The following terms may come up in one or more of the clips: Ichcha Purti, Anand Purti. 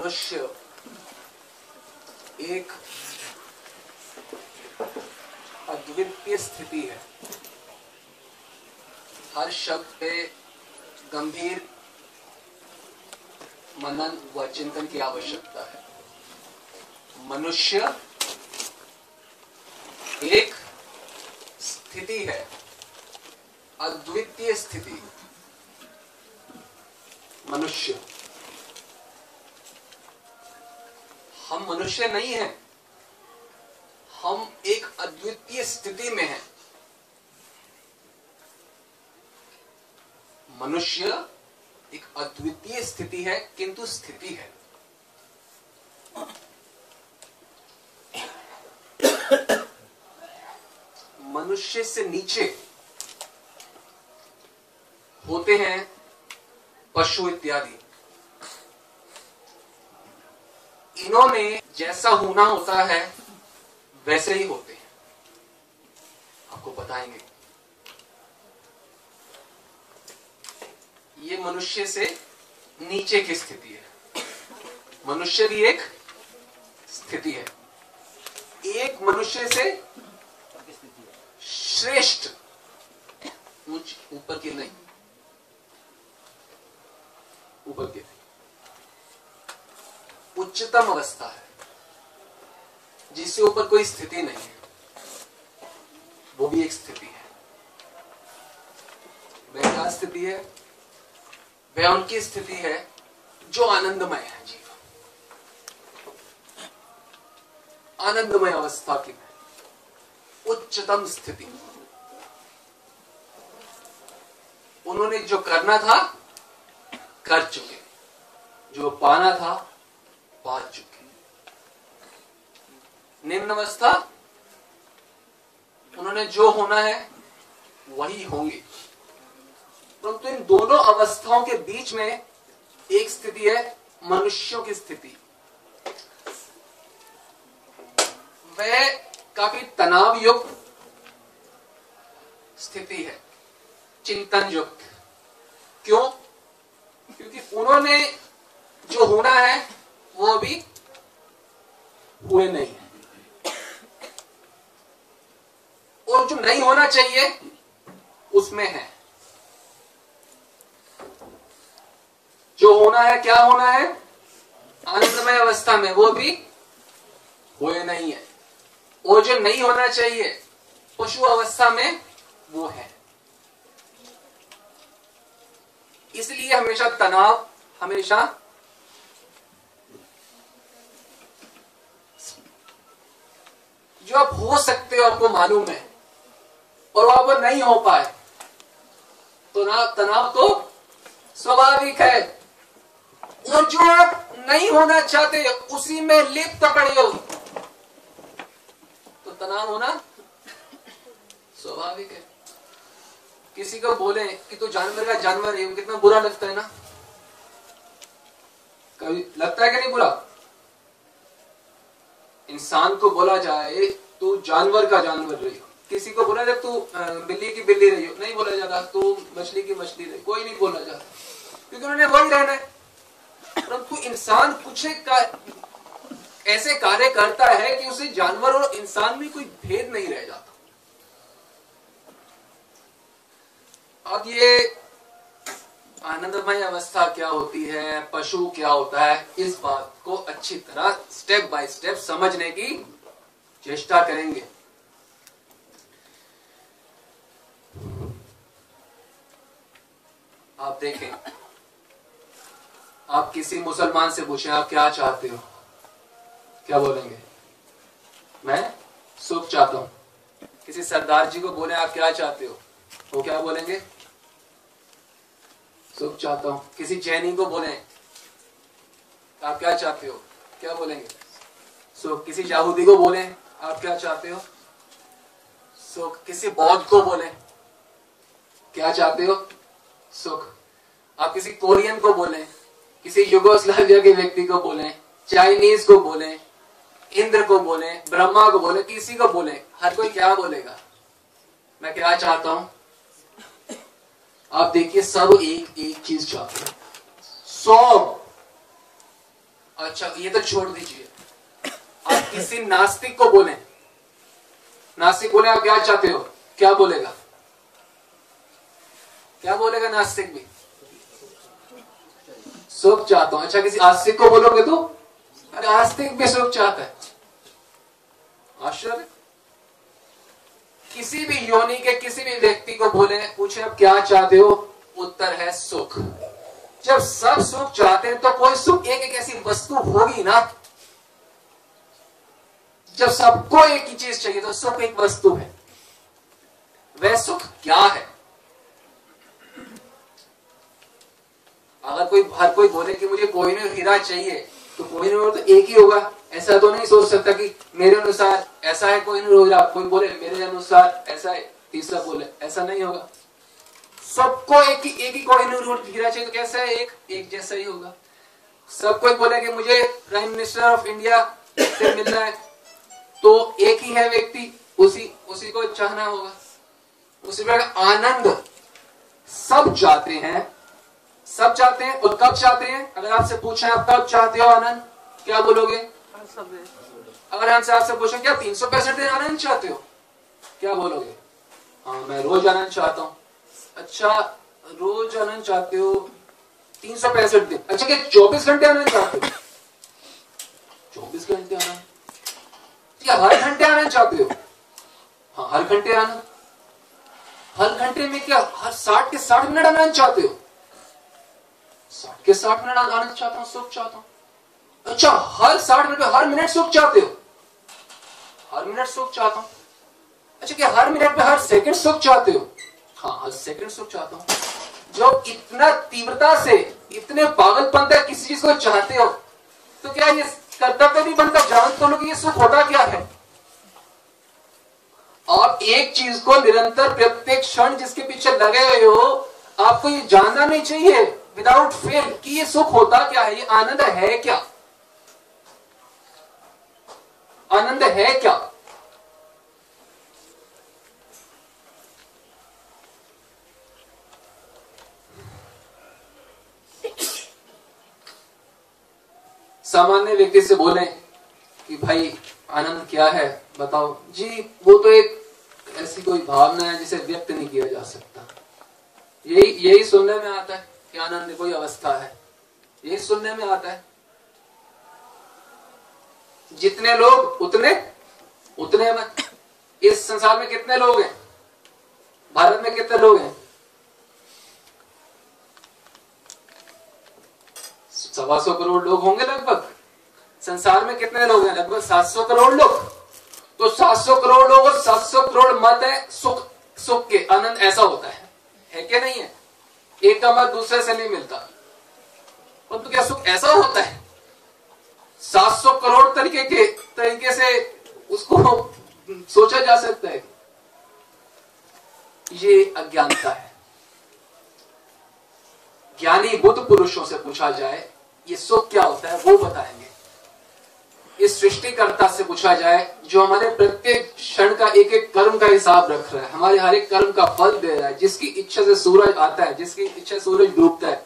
मनुष्य एक अद्वितीय स्थिति है। हर शब्द पे गंभीर मनन व चिंतन की आवश्यकता है। मनुष्य एक स्थिति है, अद्वितीय स्थिति। मनुष्य, हम मनुष्य नहीं हैं, हम एक अद्वितीय स्थिति में हैं। मनुष्य एक अद्वितीय स्थिति है, किंतु स्थिति है। मनुष्य से नीचे होते हैं पशु इत्यादि। इन्होंने जैसा होना होता है वैसे ही होते हैं, आपको बताएंगे। ये मनुष्य से नीचे की स्थिति है। मनुष्य भी एक स्थिति है, एक मनुष्य से श्रेष्ठ, ऊपर की नहीं, ऊपर की नहीं, उच्चतम अवस्था है, जिससे ऊपर कोई स्थिति नहीं है, वो भी एक स्थिति है। वह क्या स्थिति है? वह उनकी स्थिति है जो आनंदमय है। जीवन आनंदमय अवस्था की उच्चतम स्थिति। उन्होंने जो करना था कर चुके, जो पाना था पा चुके। निम्न अवस्था, उन्होंने जो होना है वही होंगे। परंतु इन दोनों अवस्थाओं के बीच में एक स्थिति है, मनुष्यों की स्थिति। वह काफी तनाव युक्त स्थिति है, चिंतन युक्त। क्यों? क्योंकि उन्होंने जो होना है वो अभी हुए नहीं है, और जो नहीं होना चाहिए उसमें है। जो होना है, क्या होना है, आनंदमय अवस्था में, वो भी हुए नहीं है, और जो नहीं होना चाहिए पशु अवस्था में वो है। इसलिए हमेशा तनाव, हमेशा जो आप हो सकते हो आपको मालूम है और आप नहीं हो पाए तो तनाव तो स्वाभाविक है। और जो आप नहीं होना चाहते उसी में लिप्त पड़े हो तो तनाव होना स्वाभाविक है। किसी को बोले कि तू जानवर का जानवर है, कितना बुरा लगता है ना? कभी लगता है कि नहीं बुरा? इंसान को बोला जाए तू जानवर का जानवर रही हो, किसी को बोला जाए तू बिल्ली की बिल्ली रही हो, नहीं बोला जाता। तू मछली की मछली रही, कोई नहीं बोला जाता, क्योंकि उन्होंने बोल रहना है। परंतु इंसान कुछ ऐसे कार्य करता है कि उसे जानवर और इंसान में कोई भेद नहीं रह जाता। अब ये आनंदमय अवस्था क्या होती है, पशु क्या होता है, इस बात को अच्छी तरह स्टेप बाय स्टेप समझने की चेष्टा करेंगे। आप देखें, आप किसी मुसलमान से पूछें आप क्या चाहते हो, क्या बोलेंगे? मैं सुख चाहता हूं। किसी सरदार जी को बोले आप क्या चाहते हो, वो क्या बोलेंगे? सुख चाहता हूं। किसी जैनी को बोले आप क्या चाहते हो, क्या बोलेंगे? सुख। किसी यहूदी को बोले आप क्या चाहते हो, सुख। किसी बौद्ध को बोले क्या चाहते हो, सुख। आप किसी कोरियन को बोले, किसी युगोस्लाविया के व्यक्ति को बोलें, चाइनीज को बोलें, इंद्र को बोलें, ब्रह्मा को बोलें, किसी को बोलें, हर कोई क्या बोलेगा? मैं क्या चाहता हूं। आप देखिए, सब एक एक चीज चाहते हैं। सौ अच्छा ये तो छोड़ दीजिए, आप किसी नास्तिक को बोले, नास्तिक बोले आप क्या चाहते हो, क्या बोलेगा, क्या बोलेगा नास्तिक भी, सुख चाहता हूं। अच्छा किसी आस्तिक को बोलोगे तो अरे आस्तिक भी सुख चाहता है, आश्चर्य। किसी भी योनि के किसी भी व्यक्ति को बोले, पूछे आप क्या चाहते हो, उत्तर है सुख। जब सब सुख चाहते हैं तो कोई सुख एक ऐसी वस्तु होगी ना, जब सबको एक ही चीज चाहिए तो सुख एक वस्तु है, वह सुख क्या है? अगर कोई हर कोई बोले कि मुझे कोहिनूर हीरा चाहिए तो कोहिनूर तो एक ही होगा, ऐसा तो नहीं सोच सकता कि मेरे अनुसार ऐसा है कोहिनूर हीरा, कोई बोले मेरे अनुसार ऐसा है, तीसरा बोले, ऐसा नहीं होगा। सबको एक ही कोहिनूर हीरा चाहिए तो कैसा है, एक जैसा ही होगा। सबको बोले कि मुझे प्राइम मिनिस्टर ऑफ इंडिया से मिलना है तो एक ही है व्यक्ति, उसी को चाहना होगा। उसी प्रकार आनंद सब चाहते हैं, सब चाहते हैं। और कब चाहते हैं? अगर आपसे पूछे आप कब चाहते हो आनंद, क्या बोलोगे? अगर आपसे पूछे क्या 365 दिन आनंद चाहते हो, क्या बोलोगे? हाँ मैं रोज आनंद चाहता हूँ। अच्छा रोज आनंद चाहते हो 365 दिन, अच्छा क्या 24 घंटे आनंद चाहते हो? 24 घंटे आनंद, क्या हर घंटे आनंद चाहते हो? हाँ हर घंटे आनंद, हर घंटे में क्या हर 60 मिनट आनंद चाहते हो? 60 मिनट आनंद चाहता हूँ, सुख चाहता हूँ। अच्छा हर 60 मिनट पे हर मिनट सुख चाहते हो? हर मिनट सुख चाहता हूँ। अच्छा क्या हर मिनट पे हर सेकंड सुख चाहते हो? हाँ हर सेकंड सुख चाहता हूँ। जो इतना तीव्रता से इतने पागलपन तक किसी चीज को चाहते हो तो क्या ये कर्तव्य नहीं बनता जानते तो लोग, ये सुख होता क्या है? आप एक चीज को निरंतर प्रत्येक क्षण जिसके पीछे लगे हुए हो, आपको ये जानना नहीं चाहिए विदाउट फेल कि ये सुख होता क्या है, ये आनंद है क्या, आनंद है क्या। सामान्य व्यक्ति से बोले कि भाई आनंद क्या है बताओ, जी वो तो एक ऐसी कोई भावना है जिसे व्यक्त नहीं किया जा सकता। यही सुनने में आता है कि आनंद कोई अवस्था है, यही सुनने में आता है। जितने लोग उतने मत। इस संसार में कितने लोग हैं, भारत में कितने लोग हैं? 125 करोड़ लोग होंगे लगभग। संसार में कितने लोग हैं? लगभग 700 करोड़ लोग। तो 700 करोड़ लोग और 700 करोड़ मत है सुख के, आनंद ऐसा होता है क्या नहीं है? एक का मत दूसरे से नहीं मिलता, परंतु क्या सुख ऐसा होता है? 700 करोड़ तरीके से उसको सोचा जा सकता है। ये अज्ञानता है। ज्ञानी बुद्ध पुरुषों से पूछा जाए ये सुख क्या होता है वो बताएंगे। इस सृष्टिकर्ता से पूछा जाए जो हमारे प्रत्येक क्षण का एक एक कर्म का हिसाब रख रहा है, हमारे हर एक कर्म का फल दे रहा है, जिसकी इच्छा से सूरज आता है, जिसकी इच्छा से सूरज डूबता है,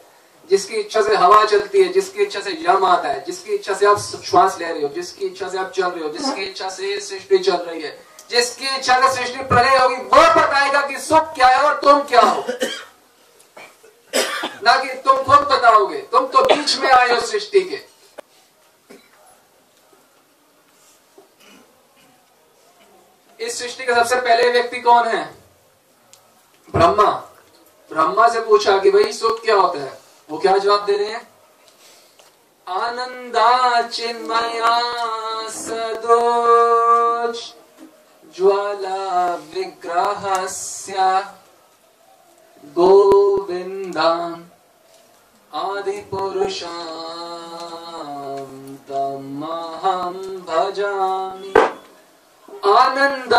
जिसकी इच्छा से हवा चलती है, जिसकी इच्छा से यम आता है, जिसकी इच्छा से आप श्वास ले रहे हो, जिसकी इच्छा से आप चल रहे हो, जिसकी इच्छा से सृष्टि चल रही है, जिसकी इच्छा से सृष्टि प्रलय होगी, वो बताएगा कि सुख क्या है और तुम क्या हो, ना कि तुम खुद बताओगे। तुम तो बीच में आए हो सृष्टि के। इस सृष्टि का सबसे पहले व्यक्ति कौन है? ब्रह्मा। ब्रह्मा से पूछा कि भाई सुख क्या होता है, वो क्या जवाब दे रहे हैं? आनंदा चिन्मया सदोज ज्वाला विग्रहस्य गोविंदम आदि पुरुषं तमहं भजामि। आनंद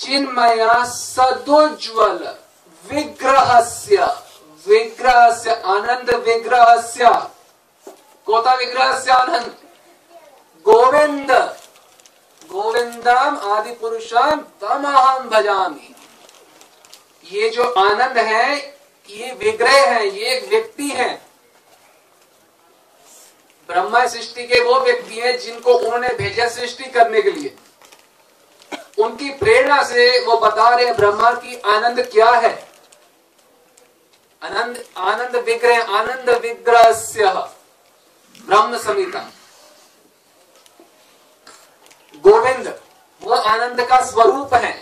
चिन्मय सदोज्वल विग्रहस्य आनंद, विग्रहस्य कोता, विग्रहस्य आनंद, गोविंदम आदि पुरुषं तमहं भजामि। ये जो आनंद है ये विग्रह है, ये एक व्यक्ति है। ब्रह्मा सृष्टि के वो व्यक्ति हैं जिनको उन्होंने भेजा सृष्टि करने के लिए। उनकी प्रेरणा से वो बता रहे हैं ब्रह्मा की आनंद क्या है। आनंद विग्रहस्य ब्रह्म संहिता। गोविंद वो आनंद का स्वरूप है।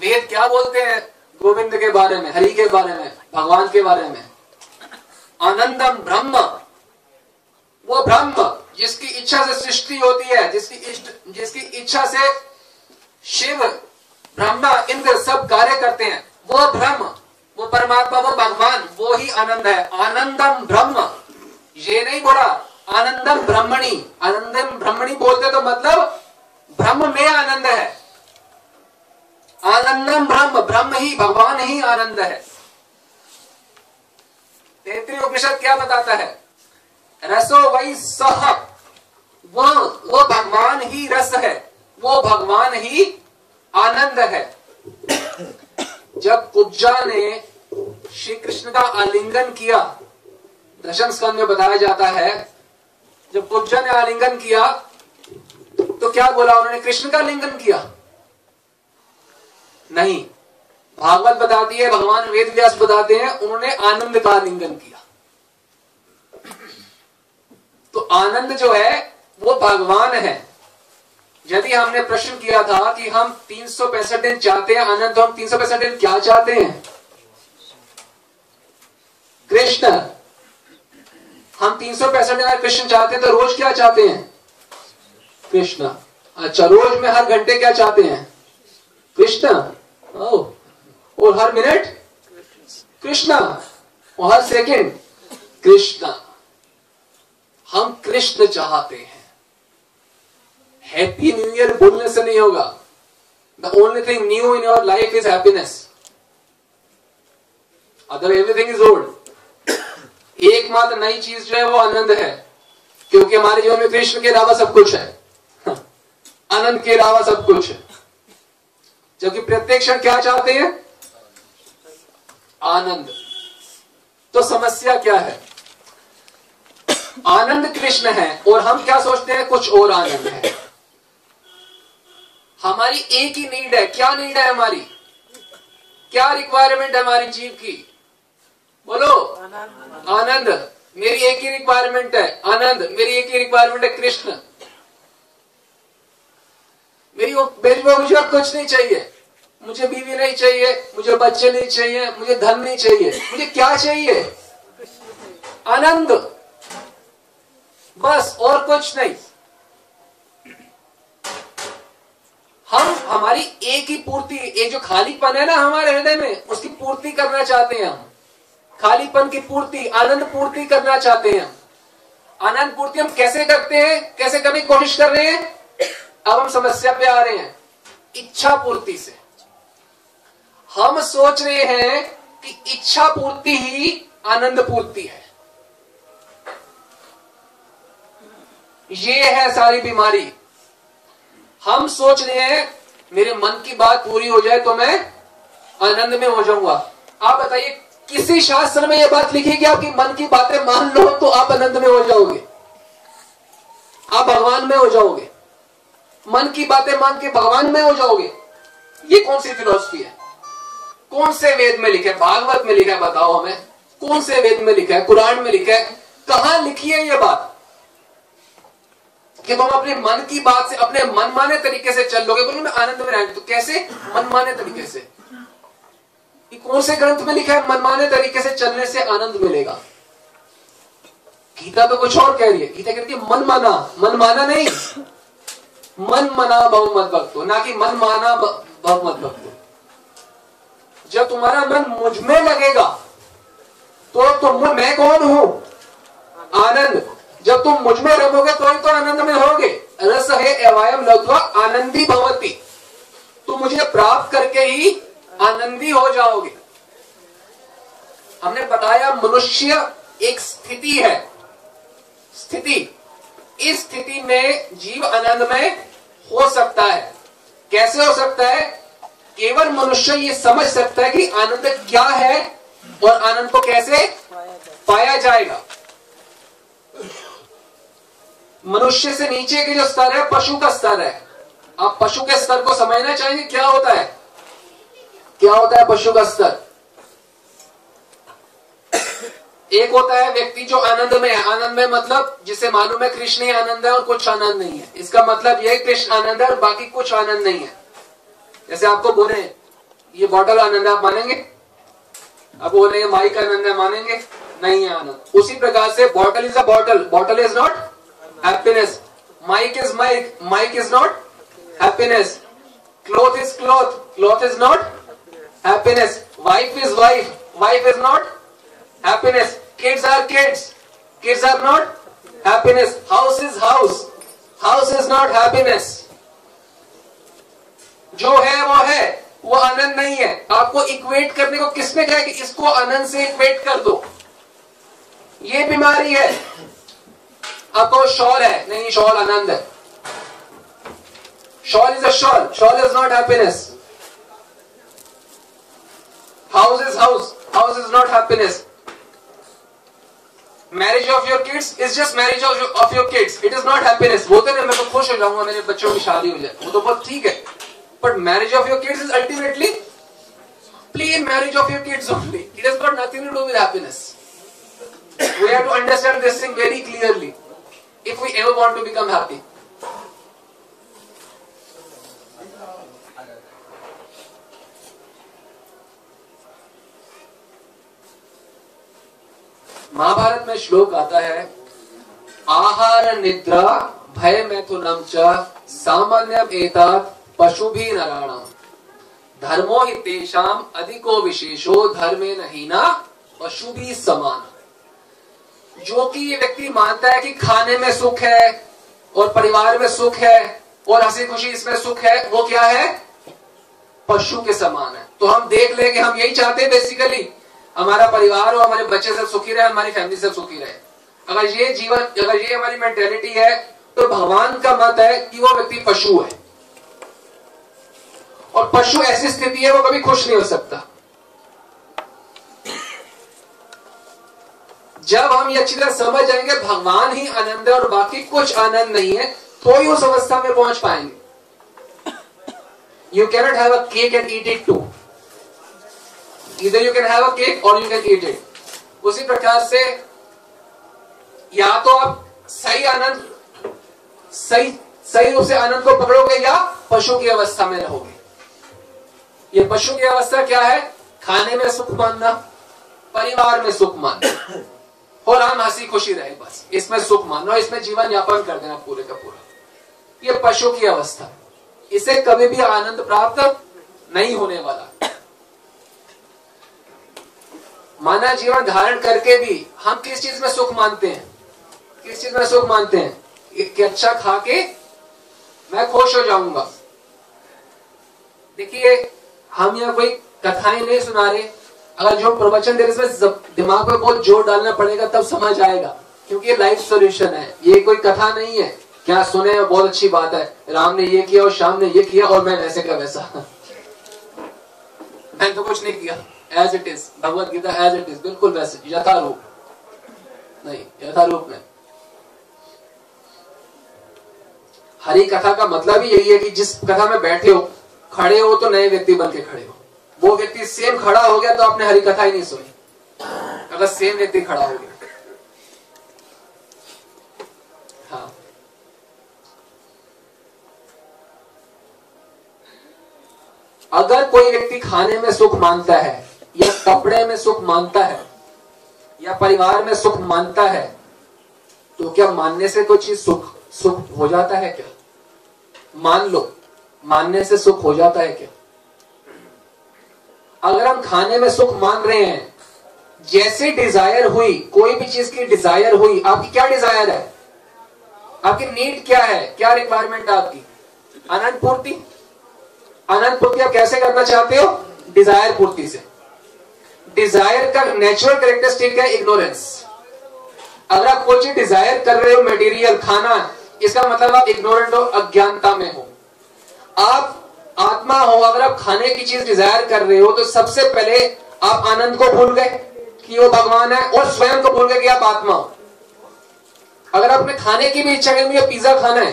वेद क्या बोलते हैं गोविंद के बारे में, हरि के बारे में, भगवान के बारे में? आनंदम ब्रह्म, वो ब्रह्म जिसकी इच्छा से सृष्टि होती है, जिसकी इच्छा से शिव, ब्रह्मा, इंद्र सब कार्य करते हैं। वो ब्रह्म, वो परमात्मा, वो भगवान, वो ही आनंद है। आनंदम ब्रह्म ये नहीं बोला आनंदम ब्रह्मणी। आनंदम ब्रह्मणी बोलते तो मतलब ब्रह्म में आनंद है। आनंदम ब्रह्म, ब्रह्म ही, भगवान ही आनंद है। तैतृय उपनिषद क्या बताता है? रसो वही सह, वो भगवान ही रस है, वो भगवान ही आनंद है। जब कुब्जा ने श्री कृष्ण का आलिंगन किया, दशम स्कंद में बताया जाता है, जब कुब्जा ने आलिंगन किया तो क्या बोला उन्होंने? कृष्ण का लिंगन किया नहीं। भागवत बताती है, भगवान वेद व्यास बताते हैं उन्होंने आनंद का आलिंगन किया। तो आनंद जो है वो भगवान है। यदि हमने प्रश्न किया था कि हम 365 दिन चाहते हैं आनंद, तो हम 365 दिन क्या चाहते हैं? कृष्ण। हम 365 दिन अगर कृष्ण चाहते हैं तो रोज क्या चाहते हैं? कृष्ण। अच्छा, रोज में हर घंटे क्या चाहते हैं? कृष्ण। और हर मिनट कृष्ण, और हर सेकंड कृष्ण। हम कृष्ण चाहते हैं। हैप्पी न्यू ईयर बोलने से नहीं होगा। The only thing new in your life is happiness, other everything is old. एकमात्र नई चीज जो है वो आनंद है, क्योंकि हमारे जीवन में कृष्ण के अलावा सब कुछ है, आनंद के अलावा सब कुछ है। जबकि प्रत्येक क्षण क्या चाहते हैं? आनंद। तो समस्या क्या है? आनंद कृष्ण है और हम क्या सोचते हैं? कुछ और आनंद है। हमारी एक ही नीड है। क्या नीड है हमारी? क्या रिक्वायरमेंट है हमारी जीव की? बोलो। आनंद। मेरी एक ही रिक्वायरमेंट है आनंद। मेरी एक ही रिक्वायरमेंट है कृष्ण। मुझे कुछ नहीं चाहिए। मुझे बीवी नहीं चाहिए, मुझे बच्चे नहीं चाहिए, मुझे धन नहीं चाहिए। मुझे क्या चाहिए? आनंद, बस, और कुछ नहीं। हम हमारी एक ही पूर्ति, एक जो खालीपन है ना हमारे हृदय में, उसकी पूर्ति करना चाहते हैं। हम खालीपन की पूर्ति, आनंद पूर्ति करना चाहते हैं। आनंद पूर्ति हम कैसे करते हैं? कैसे करने की कोशिश कर रहे हैं? अब हम समस्या पे आ रहे हैं, इच्छा पूर्ति से। हम सोच रहे हैं कि इच्छा पूर्ति ही आनंद पूर्ति है। ये है सारी बीमारी। हम सोच रहे हैं मेरे मन की बात पूरी हो जाए तो मैं आनंद में हो जाऊंगा। आप बताइए, किसी शास्त्र में यह बात लिखी कि आपकी मन की बातें मान लो तो आप आनंद में हो जाओगे, आप भगवान में हो जाओगे, मन की बातें मान के भगवान में हो जाओगे? ये कौन सी फिलोसफी है? कौन से वेद में लिखा है? भागवत में लिखा है? बताओ हमें, कौन से वेद में लिखा है? कुरान में लिखा है? कहां लिखी है ये बात कि हम अपने मन की बात से, अपने मनमाने तरीके से चल लोगे? बोलो मैं आनंद में रहूंगा। तो कैसे मनमाने तरीके से? ये कौन से ग्रंथ में लिखा है मनमाने तरीके से चलने से आनंद मिलेगा? गीता तो कुछ और कह रही है। गीता कहती है मनमाना, मनमाना नहीं, मन मना बहु मत भक्तो, ना कि मन माना बहु मत भक्तो। जब तुम्हारा मन मुझ में लगेगा तो तुम, मैं कौन हूं? आनंद। जब तुम मुझ में रहोगे तो ही तो आनंद में होगे। रस है एवायम लघ्वा आनंदी भवती, तुम मुझे प्राप्त करके ही आनंदी हो जाओगे। हमने बताया मनुष्य एक स्थिति है, स्थिति। इस स्थिति में जीव आनंद में हो सकता है। कैसे हो सकता है? केवल मनुष्य ये समझ सकता है कि आनंद क्या है और आनंद को कैसे पाया जाएगा। मनुष्य से नीचे के जो स्तर है पशु का स्तर है। आप पशु के स्तर को समझना चाहिए क्या होता है, क्या होता है पशु का स्तर। एक होता है व्यक्ति जो आनंद में है, आनंद में मतलब जिसे मालूम है कृष्ण ही आनंद है और कुछ आनंद नहीं है। इसका मतलब यह कृष्ण आनंद है और बाकी कुछ आनंद नहीं है। जैसे आपको बोले ये बॉटल आनंद है, आप मानेंगे? अब बोल रहे हैं माइक आनंद है, मानेंगे? नहीं है आनंद। उसी प्रकार से bottle is a bottle, bottle is not happiness. Mic is mic, mic is not happiness. Cloth is cloth, cloth is not happiness. Wife is wife, wife is not happiness. Kids are kids, kids are not happiness. House is house, house is not happiness. जो है वो आनंद नहीं है। आपको equate करने को किसने कहा कि इसको आनंद से इक्वेट कर दो? ये बीमारी है। आपको शॉल है, नहीं शॉल आनंद है। Shawl is a shawl, shawl is not happiness. House is house, house is not happiness. Marriage of your kids is just marriage of your kids, it is not happiness. बोलते ना मैं तो खुश हो जाऊंगा मेरे बच्चों की शादी हो जाए, वो तो बहुत ठीक है, but marriage of your kids is ultimately plain marriage of your kids only. It has got nothing to do with happiness. We have to understand this thing very clearly if we ever want to become happy. Mahabharat में श्लोक आता है, आहार निद्रा भय मैथुनम च सामान्यम एतात पशु भी नाराणाम धर्मो हि तेषाम अधिको विशेषो धर्मेन हीना पशु भी समान। जो कि ये व्यक्ति मानता है कि खाने में सुख है और परिवार में सुख है और हंसी खुशी इसमें सुख है, वो क्या है? पशु के समान है। तो हम देख ले कि हम यही चाहते हैं बेसिकली, हमारा परिवार और हमारे बच्चे सब सुखी रहे, हमारी फैमिली सब सुखी रहे। अगर ये हमारी मेंटेलिटी है तो भगवान का मत है कि वो व्यक्ति पशु है, और पशु ऐसी स्थिति है वो कभी खुश नहीं हो सकता। जब हम ये अच्छी तरह समझ जाएंगे भगवान ही आनंद है और बाकी कुछ आनंद नहीं है, तो ही उस अवस्था में पहुंच पाएंगे। You cannot have a cake and eat it too, इधर you can have a cake और यू कैन ईट इट। उसी प्रकार से या तो आप सही आनंद, सही रूप से आनंद को पकड़ोगे या पशु की अवस्था में रहोगे। ये पशु की अवस्था क्या है? खाने में सुख मानना, परिवार में सुख मानना और हम हंसी खुशी रहे, बस इसमें सुख मानना, इसमें जीवन यापन कर देना पूरे का पूरा। ये पशु की अवस्था, इसे कभी भी आनंद प्राप्त नहीं होने वाला। मानव जीवन धारण करके भी हम किस चीज में सुख मानते हैं, किस चीज में सुख मानते हैं कि अच्छा खा के मैं खुश हो जाऊंगा। देखिए हम यहाँ कोई कथाएं नहीं सुना रहे, अगर जो प्रवचन दे रहे इसमें दिमाग पर बहुत जोर डालना पड़ेगा तब समझ आएगा, क्योंकि ये लाइफ सॉल्यूशन है, ये कोई कथा नहीं है क्या सुने बहुत अच्छी बात है, राम ने ये किया और श्याम ने ये किया और मैं वैसे का वैसा, मैंने तो कुछ नहीं किया। As it is Bhagavad Gita, as it is बिल्कुल वैसे, यथारूप नहीं, यथारूप में। हरी कथा का मतलब ही यही है कि जिस कथा में बैठे हो, खड़े हो तो नए व्यक्ति बन के खड़े हो। वो व्यक्ति सेम खड़ा हो गया तो आपने हरी कथा ही नहीं सुनी, अगर सेम व्यक्ति खड़ा हो गया। हाँ, अगर कोई व्यक्ति खाने में सुख मानता है या कपड़े में सुख मानता है या परिवार में सुख मानता है, तो क्या मानने से कोई चीज सुख हो जाता है? क्या मान लो, मानने से सुख हो जाता है क्या? अगर हम खाने में सुख मान रहे हैं, जैसे डिजायर हुई, कोई भी चीज की डिजायर हुई, आपकी क्या डिजायर है, आपकी नीड क्या है, क्या रिक्वायरमेंट है आपकी? आनंद पूर्ति। आनंद पूर्ति आप कैसे करना चाहते हो? डिजायर पूर्ति से। डिजायर का नेचुरल कैरेक्टरिस्टिक है इग्नोरेंस। अगर आप कोई चीज डिजायर कर रहे हो, मटेरियल खाना, इसका मतलब आप इग्नोरेंट हो, अज्ञानता में हो, आप आत्मा हो। अगर आप खाने की चीज डिजायर कर रहे हो तो सबसे पहले आप आनंद को भूल गए कि वो भगवान है और स्वयं को भूल गए कि आप आत्मा हो। अगर आपने खाने की भी इच्छा करें मुझे पिज्जा खाना है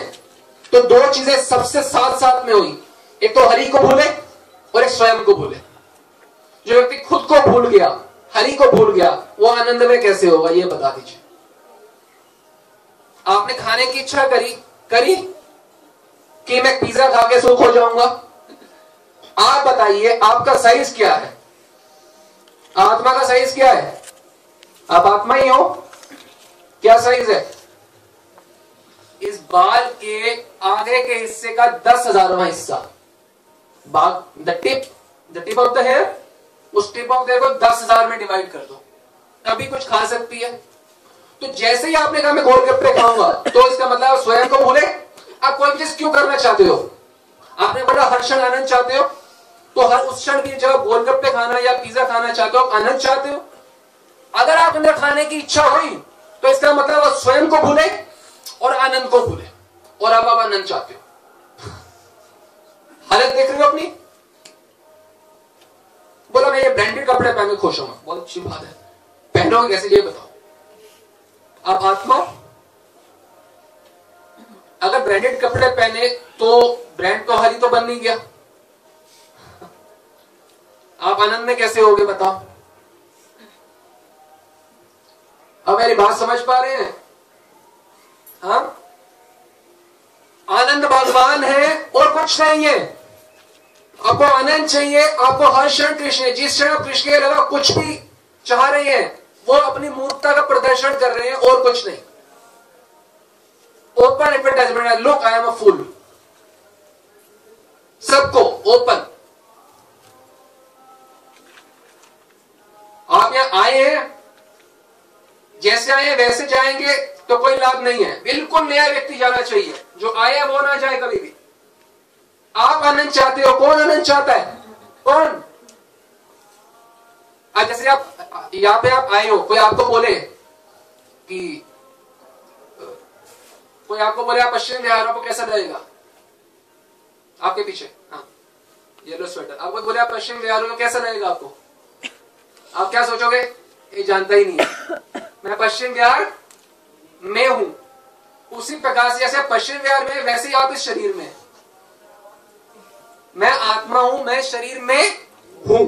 तो दो चीजें सबसे साथ साथ में हुई, एक तो हरि को भूले और एक स्वयं को भूले। जो व्यक्ति खुद को भूल गया, हरि को भूल गया, वो आनंद में कैसे होगा ये बता दीजिए। आपने खाने की इच्छा करी कि मैं पिज्जा खा के सुख हो जाऊंगा। आप बताइए आपका साइज क्या है, आत्मा का साइज क्या है? आप आत्मा ही हो, क्या साइज है? इस बाल के आगे के हिस्से का 10,000वां हिस्सा, बाल the tip of the hair, उस टिप ऑफ द हेयर को 10,000 में डिवाइड कर दो, तभी कुछ खा सकती है। तो जैसे ही आपने कहा मैं गोलगप्पे खाऊंगा, तो इसका मतलब स्वयं को भूले। आप कोई चीज क्यों करना चाहते हो? आपने बोला हर क्षण आनंद चाहते हो, तो हर उस क्षण की जगह गोलगप्पे खाना या पिज्जा खाना चाहते हो, आनंद चाहते हो। अगर आप अंदर खाने की इच्छा हुई तो इसका मतलब आप स्वयं को भूले और आनंद को भूले, और अब आप आनंद चाहते हो। हालत देख रहे हो अपनी? बोला मैं ये ब्रांडेड कपड़े पहन के खुश होगा, बहुत अच्छी बात है, पहनोगे कैसे ये बताओ। आप आत्मा, अगर ब्रांडेड कपड़े पहने तो ब्रांड तो हरी तो बन नहीं गया, आप आनंद में कैसे होगे बताओ। अब मेरी बात समझ पा रहे हैं? हाँ, आनंद भगवान है और कुछ नहीं है। आपको आनंद चाहिए, आपको हर क्षण कृष्ण, जिस क्षण आप कृष्ण के अलावा कुछ भी चाह रहे हैं वो अपनी मूर्खता का प्रदर्शन कर रहे हैं और कुछ नहीं। ओपन एडवर्टाइजमेंट है, look I am a fool, सबको ओपन। आप यहां आए हैं, जैसे आए हैं वैसे जाएंगे तो कोई लाभ नहीं है। बिल्कुल नया व्यक्ति जाना चाहिए, जो आया वो ना जाए कभी भी। आप आनंद चाहते हो, कौन आनंद चाहता है? कौन? आज जैसे आप यहां पे आप आए हो, कोई आपको बोले कि आप पश्चिम बिहार आपको कैसा लगेगा, आपके पीछे हाँ येलो स्वेटर, आपको बोले आप पश्चिम बिहार में कैसा लगेगा आपको, आप क्या सोचोगे? ये जानता ही नहीं है मैं पश्चिम बिहार में हूं। उसी प्रकार से जैसे पश्चिम बिहार में वैसे ही आप इस शरीर में, मैं आत्मा हूं, मैं शरीर में हूं।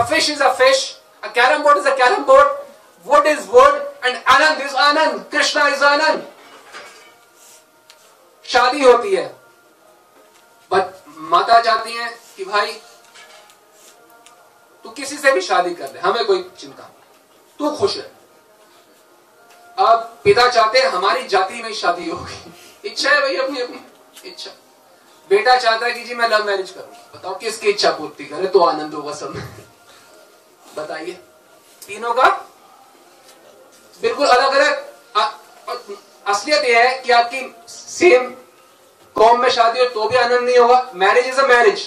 A fish is a fish, a carrom board is a carrom board, wood is wood, and anand is anand, Krishna is anand. शादी होती है, बट माता चाहती है कि भाई तू किसी से भी शादी कर ले, हमें कोई चिंता नहीं, तू खुश है। अब पिता चाहते हैं हमारी जाति में शादी होगी, इच्छा है भाई अपनी अपनी इच्छा। बेटा चाहता है कि जी मैं लव मैरिज करूंगा, बताओ किसकी इच्छा पूर्ति करे तो आनंद होगा सब। बताइए, तीनों का बिल्कुल अलग अलग। असलियत यह है कि आपकी सेम कॉम में शादी हो तो भी आनंद नहीं होगा। Marriage is a marriage,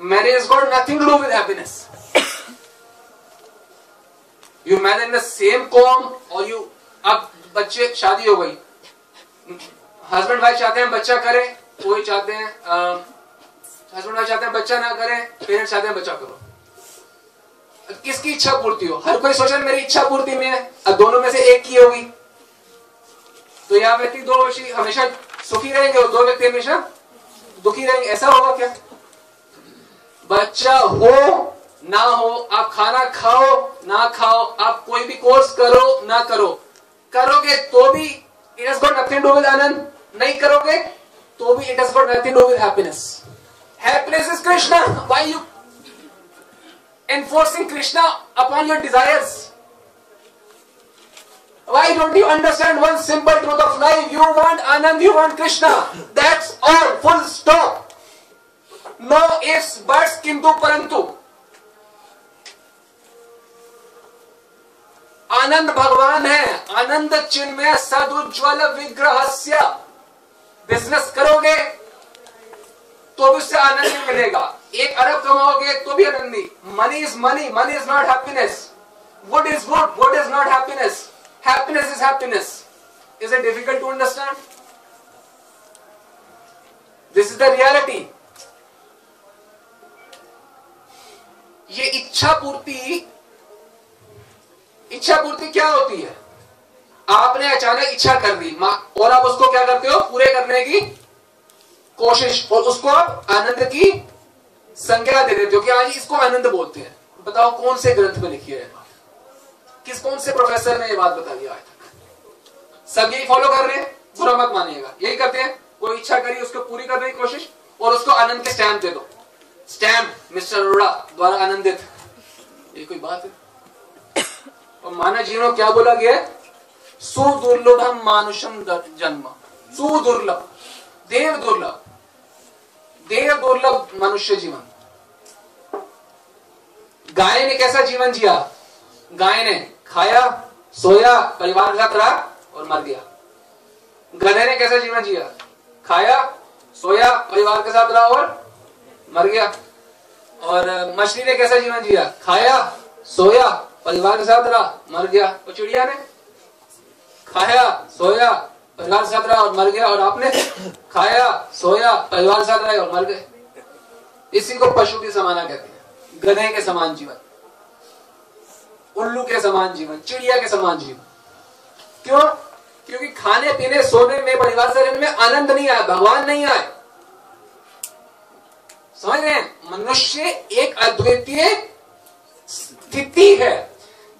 marriage is got nothing to do with happiness. You marriage in the same com और यू, अब बच्चे, शादी हो गई, हस्बैंड वाइफ चाहते हैं बच्चा करे, वही चाहते हैं, हस्बैंड वाइफ चाहते हैं बच्चा ना करे, पेरेंट्स चाहते हैं बच्चा करो। किसकी इच्छा पूर्ति हो? हर कोई सोचा मेरी इच्छा पूर्ति में है, अब दोनों में से एक की होगी तो यह व्यक्ति दो व्यक्ति हमेशा सुखी रहेंगे और दो व्यक्ति हमेशा दुखी रहेंगे। ऐसा होगा क्या? बच्चा हो ना हो, आप खाना खाओ ना खाओ, आप कोई भी कोर्स करो ना करो, करोगे तो भी it has got nothing to do with anand, नहीं करोगे तो भी it has got nothing to do with happiness. Happiness is Krishna, why you enforcing Krishna upon your desires? Why don't you understand one simple truth of life? You want Anand, you want Krishna. That's all. Full stop. No ifs, buts, kintu, parantu. Anand भगवान है, आनंद चिन्ह में सदुज्ज्वल विग्रहस्य। Business करोगे तो भी उससे आनंद नहीं मिलेगा, 1 अरब कमाओगे तो भी आनंद नहीं। Money is money, money is not happiness. Wood is wood, wood is not happiness. Happiness is happiness. Is it difficult to understand? This is the reality. ये इच्छा पूर्ति क्या होती है? आपने अचानक इच्छा कर दी और आप उसको क्या करते हो, पूरे करने की कोशिश, और उसको आप आनंद की संज्ञा दे देते हो कि आज इसको आनंद बोलते हैं। बताओ कौन से ग्रंथ में लिखी है, किस कौन से प्रोफेसर ने ये बात बता दी? आज तक सब यही फॉलो कर रहे हैं, बुरा मत मानिएगा, यही करते हैं। कोई इच्छा करी उसको पूरी करने की कोशिश और उसको आनंद के स्टैम्प दे दो, स्टैम्प मिस्टर अरोड़ा द्वारा आनंदित। ये कोई बात है? और मानव जीवन क्या बोला गया है, सुदुर्लभम मानुषम जन्म, सुदुर्लभ देव दुर्लभ, देव दुर्लभ मनुष्य जीवन। गाय ने कैसा जीवन जिया? गाय ने खाया, सोया, परिवार के साथ रहा और मर गया। गधे ने कैसा जीवन जिया? खाया, सोया, परिवार के साथ रहा और मर गया। और मछली ने कैसा जीवन जिया? खाया, सोया, परिवार के साथ रहा, मर गया। और चिड़िया ने खाया, सोया, परिवार के साथ रहा और मर गया। और आपने खाया, सोया, परिवार के साथ रहे और मर गए। इसी को पशु की समाना कहते हैं, गधे के समान जीवन, उल्लू के समान जीवन, चिड़िया के समान जीवन। क्यों? क्योंकि खाने पीने सोने में परिवार से रहने में आनंद नहीं आया, भगवान नहीं आए। समझ रहे हैं? मनुष्य एक अद्वितीय स्थिति है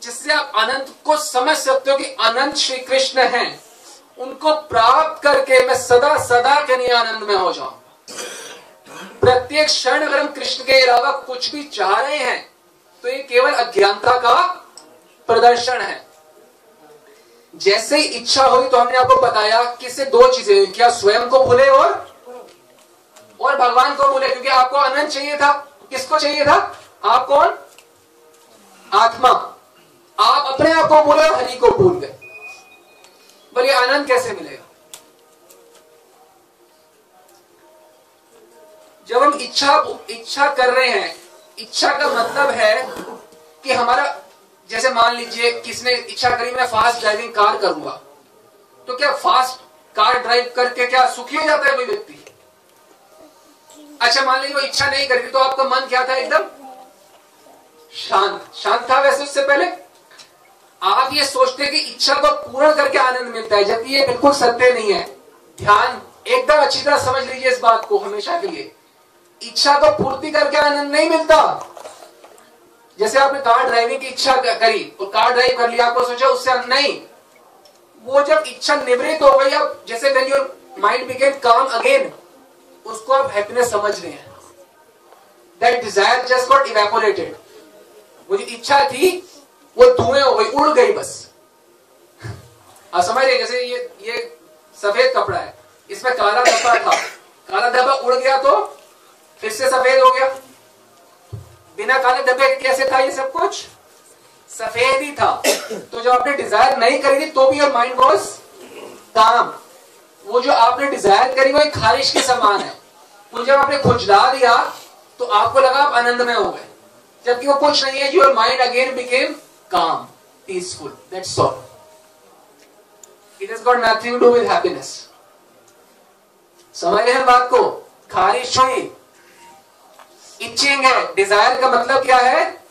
जिससे आप आनंद को समझ सकते हो कि आनंद श्री कृष्ण है। उनको प्राप्त करके मैं सदा सदा के लिए आनंद में हो जाऊंगा। प्रत्येक क्षण अगर हम कृष्ण के अलावा कुछ भी चाह रहे हैं तो ये केवल अज्ञानता का प्रदर्शन है। जैसे ही इच्छा हुई तो हमने आपको बताया किससे दो चीजें हुई, क्या स्वयं को भूले और भगवान को भूले। क्योंकि आपको आनंद चाहिए था, किसको चाहिए था? आप कौन? आत्मा। आप अपने आप को भूले और हरि को भूल गए। बोलिए आनंद कैसे मिलेगा? जब हम इच्छा कर रहे हैं, इच्छा का मतलब है कि हमारा, जैसे मान लीजिए किसने इच्छा करी मैं फास्ट ड्राइविंग कार करूंगा, तो क्या फास्ट कार ड्राइव करके क्या सुखी हो जाता है कोई व्यक्ति? अच्छा, मान लीजिए वो इच्छा नहीं करती तो आपका मन क्या था? एकदम शांत था। वैसे उससे पहले आप ये सोचते हैं कि इच्छा को पूर्ण करके आनंद मिलता है, जबकि ये बिल्कुल सत्य नहीं है। ध्यान एकदम अच्छी तरह समझ लीजिए इस बात को हमेशा के लिए, इच्छा को पूर्ति करके आनंद नहीं मिलता। जैसे आपने कार ड्राइविंग की इच्छा करी और कार ड्राइव कर लिया, आपको सोचा उससे नहीं, वो जब इच्छा निवृत्त हो गई, आप जैसे when your mind became calm again, उसको आप हैप्पीनेस समझ रहे हैं। That desire just got evaporated. वो जो इच्छा थी वो धुएं हो गई, उड़ गई बस। आप समझ रहे हैं? जैसे ये सफेद कपड़ा है, इसमें काला धब्बा था, काला धब्बा उड़ गया तो फिर से सफेद हो गया। बिना काले धब्बे कैसे था? ये सब कुछ सफेद ही था। तो जब आपने डिजायर नहीं करी थी तो भी योर माइंड वाज काम। वो जो आपने डिजायर करी वो एक खारिश के समान है। वो जब आपने खुजला दिया तो आपको लगा आप आनंद में हो गए, जबकि वो कुछ नहीं है। Your mind again became calm, peaceful, that's all. It has got nothing to do with happiness. समझ रहे हैं बात को? खारिश हुई, इचिंग है। डिजायर का मतलब क्या है?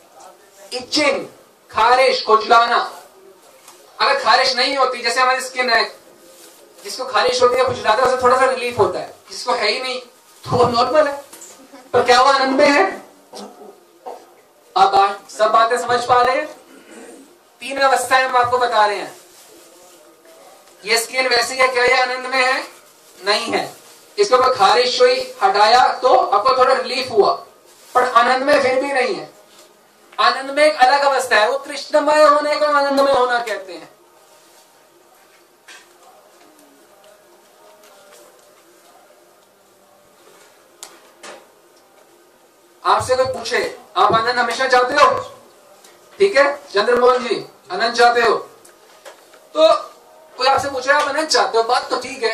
इचिंग, खारिश, खुजलाना। अगर खारिश नहीं होती, जैसे हमारी स्किन है, जिसको खारिश होती है, खुजलाता है, उसे थोड़ा सा रिलीफ होता है। जिसको है ही नहीं तो वो नॉर्मल है। पर क्या वो आनंद में है? आप सब बातें समझ पा रहे हैं? तीन अवस्थाएं हम आपको बता रहे हैं। ये स्किन वैसी है, क्या ये आनंद में है? नहीं है। इसके ऊपर खारिश हुई, हटाया तो आपको थोड़ा रिलीफ हुआ, पर आनंद में फिर भी नहीं है। आनंद में एक अलग अवस्था है, वो कृष्णमय होने को आनंद में होना कहते हैं। आपसे कोई पूछे आप आनंद हमेशा चाहते हो, ठीक है चंद्रमोहन जी, आनंद चाहते हो, तो कोई आपसे पूछे आप आनंद चाहते हो, बात तो ठीक है।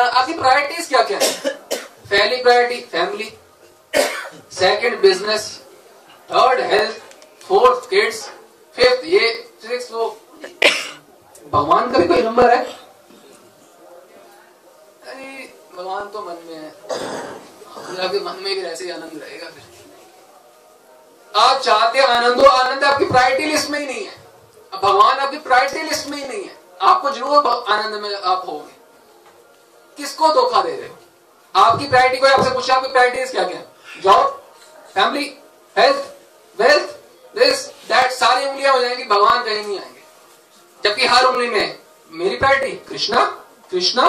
आपकी प्रायोरिटीज क्या क्या है? पहली priority family, second business, third health, fourth kids, fifth ये, सिक्स वो। भगवान का भी कोई नंबर है? अरे भगवान तो मन में है, आपके मन में भी ऐसे ही आनंद रहेगा। फिर आप चाहते आनंद हो, आनंद आपकी प्रायोरिटी लिस्ट में ही नहीं है। अब भगवान आपकी प्रायोरिटी लिस्ट में ही नहीं है। आपको जरूर आनंद में आप होंगे। किसको धोखा दे रहे हो? आपकी प्रायोरिटी, कोई आपसे पूछे आपकी प्रायोरिटीज क्या क्या? Job, family, health, wealth, this that, सारी उंगलियां हो जाएंगी, भगवान कहीं नहीं आएंगे। जबकि हर उंगली में मेरी प्रायोरिटी कृष्णा कृष्णा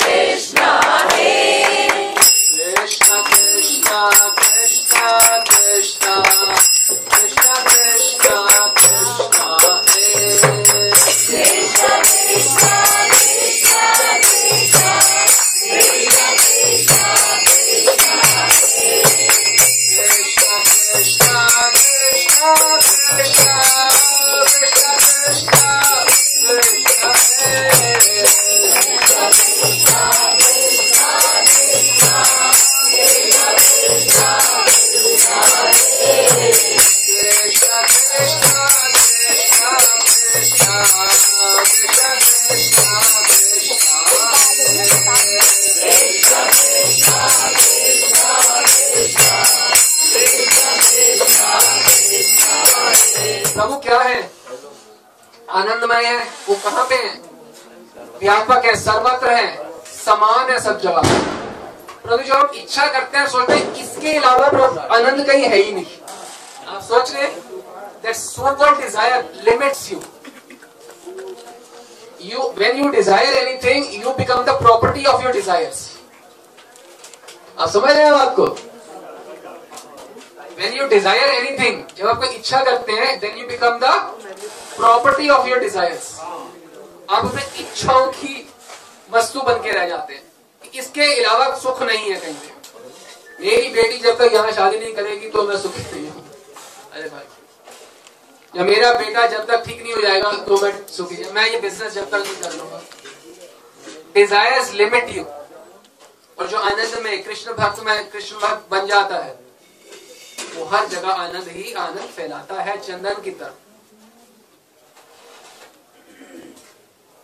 कृष्णा है। कृष्णा कृष्णा कृष्णा कृष्णा कृष्णा कृष्णा कृष्णा है। कृष्णा कृष्णा प्रभु क्या है? आनंदमय है। वो कहाँ पे है? व्यापक है, सर्वत्र है, समान है सब जगह। प्रभु जो हम इच्छा करते हैं, सोचते हैं इसके अलावा आनंद कहीं है ही नहीं। आप सोच रहे that so-called desire limits you. When you desire anything, you become the property of your desires. आप समझ रहे हो आपको? When you desire anything, जब आपको इच्छा करते हैं, then you become the property of your desires. आप अपने इच्छाओं की वस्तु बन के रह जाते हैं। इसके अलावा सुख नहीं है कहीं पे। मेरी बेटी जब तक यहाँ शादी नहीं करेगी तो मैं सुखी नहीं हूँ। अरे भाई, या मेरा बेटा जब तक ठीक नहीं हो जाएगा तो मैं सुखी, मैं ये बिजनेस जब तक नहीं कर लूंगा। Desires limit you. और जो आनंद में कृष्ण भक्त बन जाता है, वो हर जगह आनंद ही आनंद फैलाता है, चंदन की तरफ।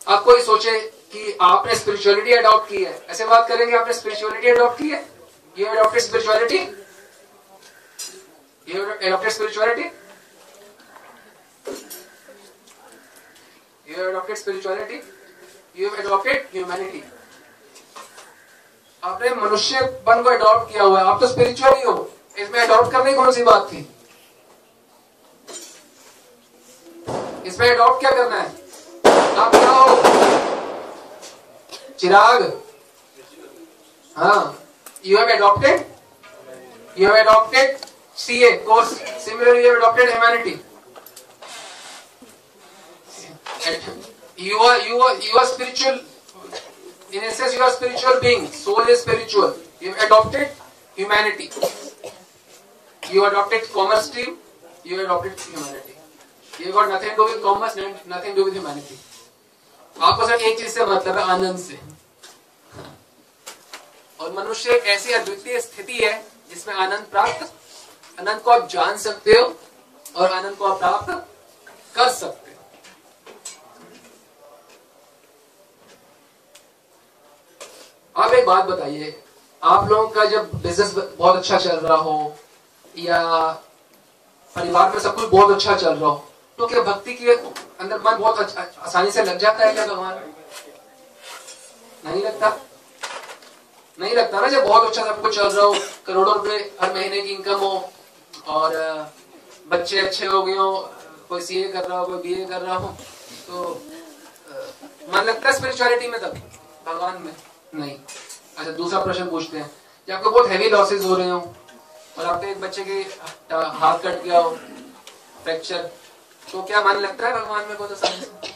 आप कोई सोचे कि आपने स्पिरिचुअलिटी अडॉप्ट की है, ऐसे बात करेंगे आपने स्पिरिचुअलिटी अडॉप्ट की है, ये अडॉप्टेड स्पिरिचुअलिटी, ये adopted spirituality, you have adopted spirituality, you have adopted humanity. आपने मनुष्य बन को अडॉप्ट किया हुआ है, आप तो स्पिरिचुअल ही हो। इसमें अडॉप्ट करने की कौन सी बात थी? इसमें अडॉप्ट क्या करना है? आप क्या हो? चिराग। हाँ, you have adopted CA course, similarly you have adopted humanity. You are spiritual. In essence, you are spiritual being. Soul is spiritual. You have adopted humanity. You adopted commerce stream. You adopted humanity. You got nothing to do with commerce, nothing to do with humanity. आपको सिर्फ एक चीज से मतलब है, आनंद से। और मनुष्य एक ऐसी अद्वितीय स्थिति है जिसमें आनंद प्राप्त, आनंद को आप जान सकते हो और आनंद को आप प्राप्त कर सकते हो। अब एक बात बताइए, आप लोगों का जब बिजनेस बहुत अच्छा चल रहा हो या परिवार में सब कुछ बहुत अच्छा चल रहा हो, तो क्या भक्ति के अंदर मन बहुत अच्छा, आसानी से लग जाता है क्या भगवान? नहीं लगता, नहीं लगता ना। जब बहुत अच्छा सब कुछ चल रहा हो, करोड़ों रुपए हर महीने की इनकम हो और बच्चे अच्छे हो गए हो, कोई सीए कर रहा हो, कोई बीए कर रहा हो, तो मन लगता है स्पिरिचुअलिटी में, तब भगवान में नहीं। अच्छा, दूसरा प्रश्न पूछते हैं, जब आपको बहुत हैवी लॉसेस हो रहे हो और आपके एक बच्चे के हाथ कट गया हो, फ्रैक्चर, तो क्या मन लगता है भगवान में? को तो समझ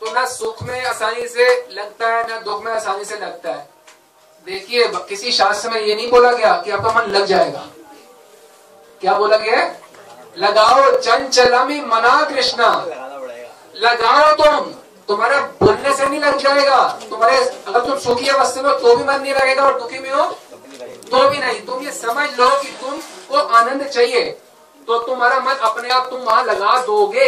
तो ना सुख में आसानी से लगता है, ना दुख में आसानी से लगता है। देखिए, किसी शास्त्र में ये नहीं बोला गया कि आपका मन लग जाएगा। क्या बोला गया? लगाओ चंचलमी मना कृष्णा, लगाओ तुम, तुम्हारा बोलने से नहीं लग जाएगा। तुम्हारे अगर तुम सुखी अवस्था में हो तो भी मन नहीं लगेगा और दुखी में हो तो भी नहीं, तुम ये समझ लो कि तुमको आनंद चाहिए तो तुम्हारा मन अपने आप तुम वहां लगा दोगे।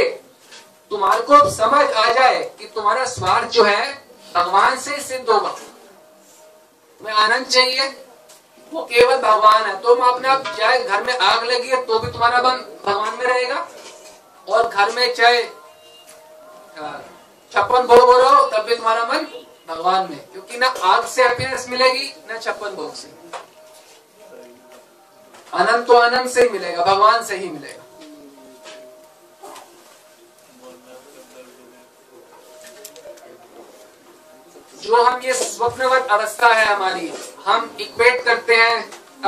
तुम्हारे को समझ आ जाए कि तुम्हारा स्वार्थ जो है भगवान से सिद्ध होगा। तुम्हें आनंद चाहिए वो केवल भगवान है। तुम अपने आप चाहे घर में आग लगी है तो भी तुम्हारा मन भगवान में रहेगा, और घर में चाहे 56 भोग हो रहा हो तब भी तुम्हारा मन भगवान में, क्योंकि ना आग से हैप्पीनेस मिलेगी ना 56 भोग से। आनंद तो आनंद से ही मिलेगा, भगवान से ही मिलेगा। जो हम ये स्वप्नवत अवस्था है हमारी, हम इक्वेट करते हैं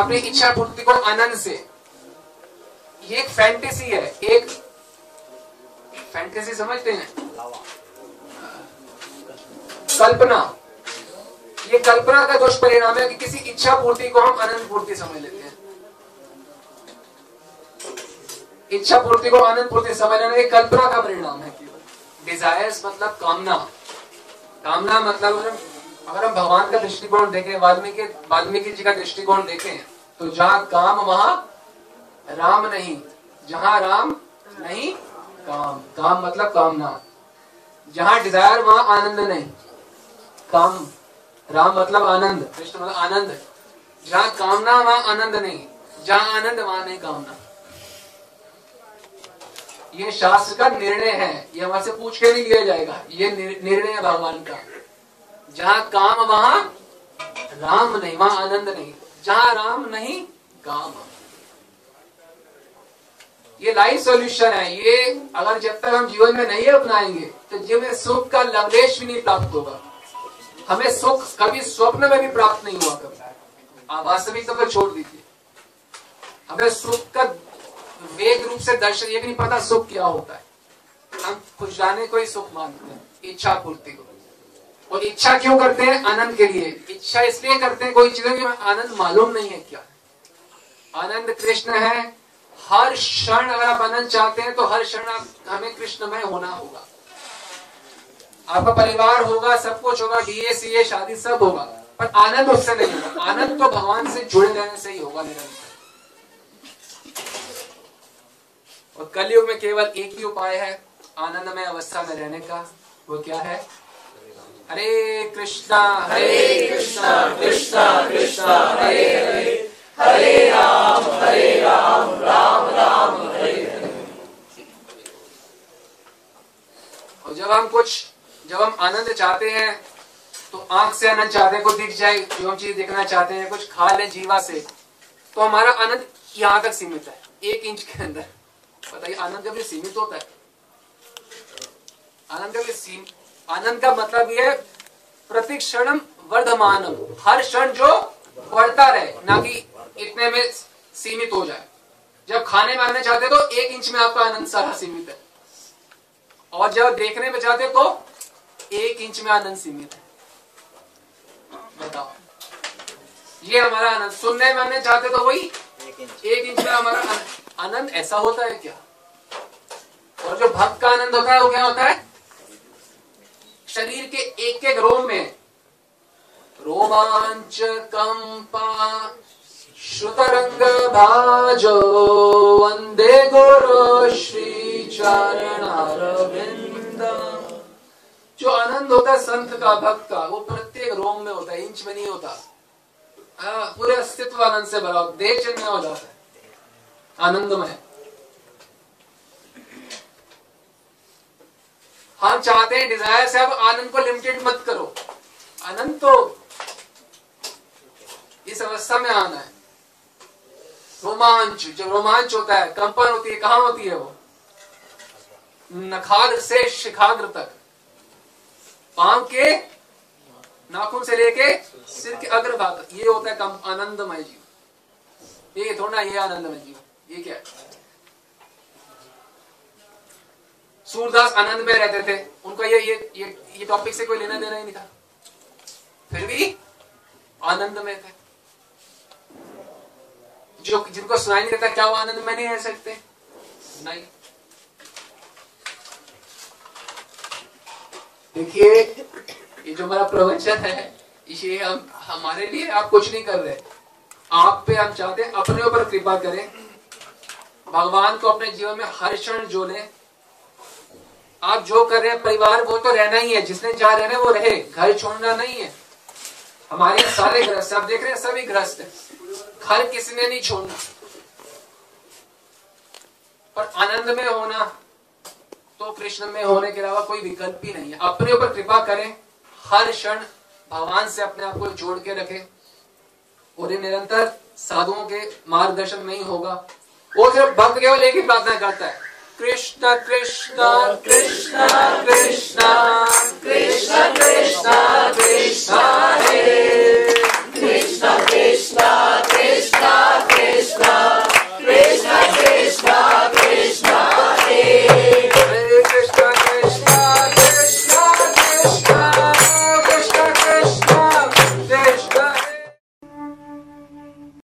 अपनी इच्छा पूर्ति को आनंद से। ये एक फैंटेसी है, एक फैंटेसी समझते हैं, कल्पना। ये कल्पना का दोष परिणाम है कि किसी इच्छा पूर्ति को हम आनंद पूर्ति समझ लेते हैं। इच्छा पूर्ति को आनंद पूर्ति समझ लेना ये कल्पना का परिणाम है। केवल डिजायर्स मतलब कामना, कामना मतलब अगर हम भगवान का दृष्टिकोण देखें, वाल्मीकि जी का दृष्टिकोण देखें, तो जहाँ काम वहां राम नहीं, जहाँ राम नहीं काम। काम मतलब कामना, जहाँ डिजायर वहां आनंद नहीं। काम राम मतलब आनंद, कृष्ण मतलब आनंद। जहाँ कामना वहां आनंद नहीं, जहाँ आनंद वहां नहीं कामना। ये शास्त्र का निर्णय है, ये हमारे से पूछ के नहीं लिया जाएगा। ये निर्णय है भगवान का। जहाँ काम वहां राम नहीं, वहां आनंद नहीं, जहाँ राम नहीं काम। ये लाइफ सॉल्यूशन है। ये अगर जब तक हम जीवन में नहीं अपनाएंगे तो जीवन में सुख का लवलेश भी नहीं प्राप्त होगा। हमें सुख कभी स्वप्न में भी प्राप्त नहीं हुआ। कभी आप वास्तविकता को छोड़ दीजिए, हमें सुख का वेग रूप से दर्शन ये भी नहीं पता सुख क्या होता है। हम खुश रहने को ही सुख मानते हैं, इच्छा पूर्ति को। और इच्छा क्यों करते हैं? आनंद के लिए। इच्छा इसलिए करते हैं कोई चीजों की आनंद मालूम नहीं है क्या। आनंद कृष्ण है। हर क्षण अगर आप आनंद चाहते हैं तो हर क्षण आप हमें कृष्णमय होना होगा। आपका परिवार होगा, सब कुछ होगा, DA CA शादी सब होगा, पर आनंद उससे नहीं होगा। आनंद तो भगवान से जुड़े रहने से ही होगा निरंतर। और कलयुग में केवल एक ही उपाय है आनंदमय अवस्था में रहने का, वो क्या है? हरे कृष्णा कृष्णा कृष्णा हरे हरे, हरे राम राम राम हरे हरे। और जब हम आनंद चाहते हैं तो आंख से आनंद चाहते हैं, कुछ दिख जाए जो हम चीज देखना चाहते हैं, कुछ खा ले जीवा से, तो हमारा आनंद यहाँ तक सीमित है, 1 इंच के अंदर। बताइए आनंद कभी सीमित होता है? आनंद का मतलब ये है प्रतिक्षणम वर्धमानम, हर क्षण जो बढ़ता रहे, ना कि इतने में सीमित हो जाए। जब खाने में आनंद चाहते तो 1 इंच में आपका आनंद सारा सीमित है, और जब देखने में चाहते तो 1 इंच में आनंद सीमित है। बताओ, ये हमारा आनंद। सुनने में आनंद चाहते तो वही 1 इंच में हमारा आनंद। ऐसा होता है क्या? और जो भक्त का आनंद होता है वो क्या होता है? शरीर के एक रोम में रोमांच कंपा श्रुतरंग भाजो वंदे गुरु श्री चरणारविंदम। जो आनंद होता है संत का, भक्त का, वो प्रत्येक रोम में होता है, इंच में नहीं होता। पूरे अस्तित्व आनंद से भरा, देह चिन्मय हो जाता है, आनंदमय। हम चाहते हैं डिजायर से अब आनंद को लिमिटेड मत करो। आनंद तो इस अवस्था में आना है। रोमांच, जब रोमांच होता है, कंपन होती है, कहाँ होती है वो? नखाग्र से शिखाग्र तक, पांव के नाखून से लेके सिर के अग्रभाग तक, ये होता है आनंदमय जीवन। ये थोड़ा ये आनंदमय जीवन, ये क्या है? सूरदास आनंद में रहते थे, उनका ये टॉपिक से कोई लेना देना ही नहीं था, फिर भी आनंद में थे। जो जिनको सुनाई नहीं देता क्या वो आनंद में नहीं रह सकते? नहीं। देखिए ये जो हमारा प्रवचन है, इसे हम हमारे लिए, आप कुछ नहीं कर रहे। आप पे हम चाहते हैं अपने ऊपर कृपा करें, भगवान को अपने जीवन में हर क्षण जोड़ें। आप जो कर रहे हैं परिवार वो तो रहना ही है, जिसने जहाँ रहना है वो रहे, घर छोड़ना नहीं है। हमारे सारे ग्रस्त, आप देख रहे हैं सभी ग्रस्त है, घर किसी ने नहीं छोड़ना। और आनंद में होना तो कृष्ण में होने के अलावा कोई विकल्प ही नहीं है। अपने ऊपर कृपा करें, हर क्षण भगवान से अपने आप को जोड़ के रखें, और ये निरंतर साधुओं के मार्गदर्शन में ही होगा। वो सिर्फ भक्त केवल एक ही प्रार्थना करता है, कृष्ण कृष्ण कृष्ण कृष्ण कृष्ण कृष्ण कृष्ण हरे।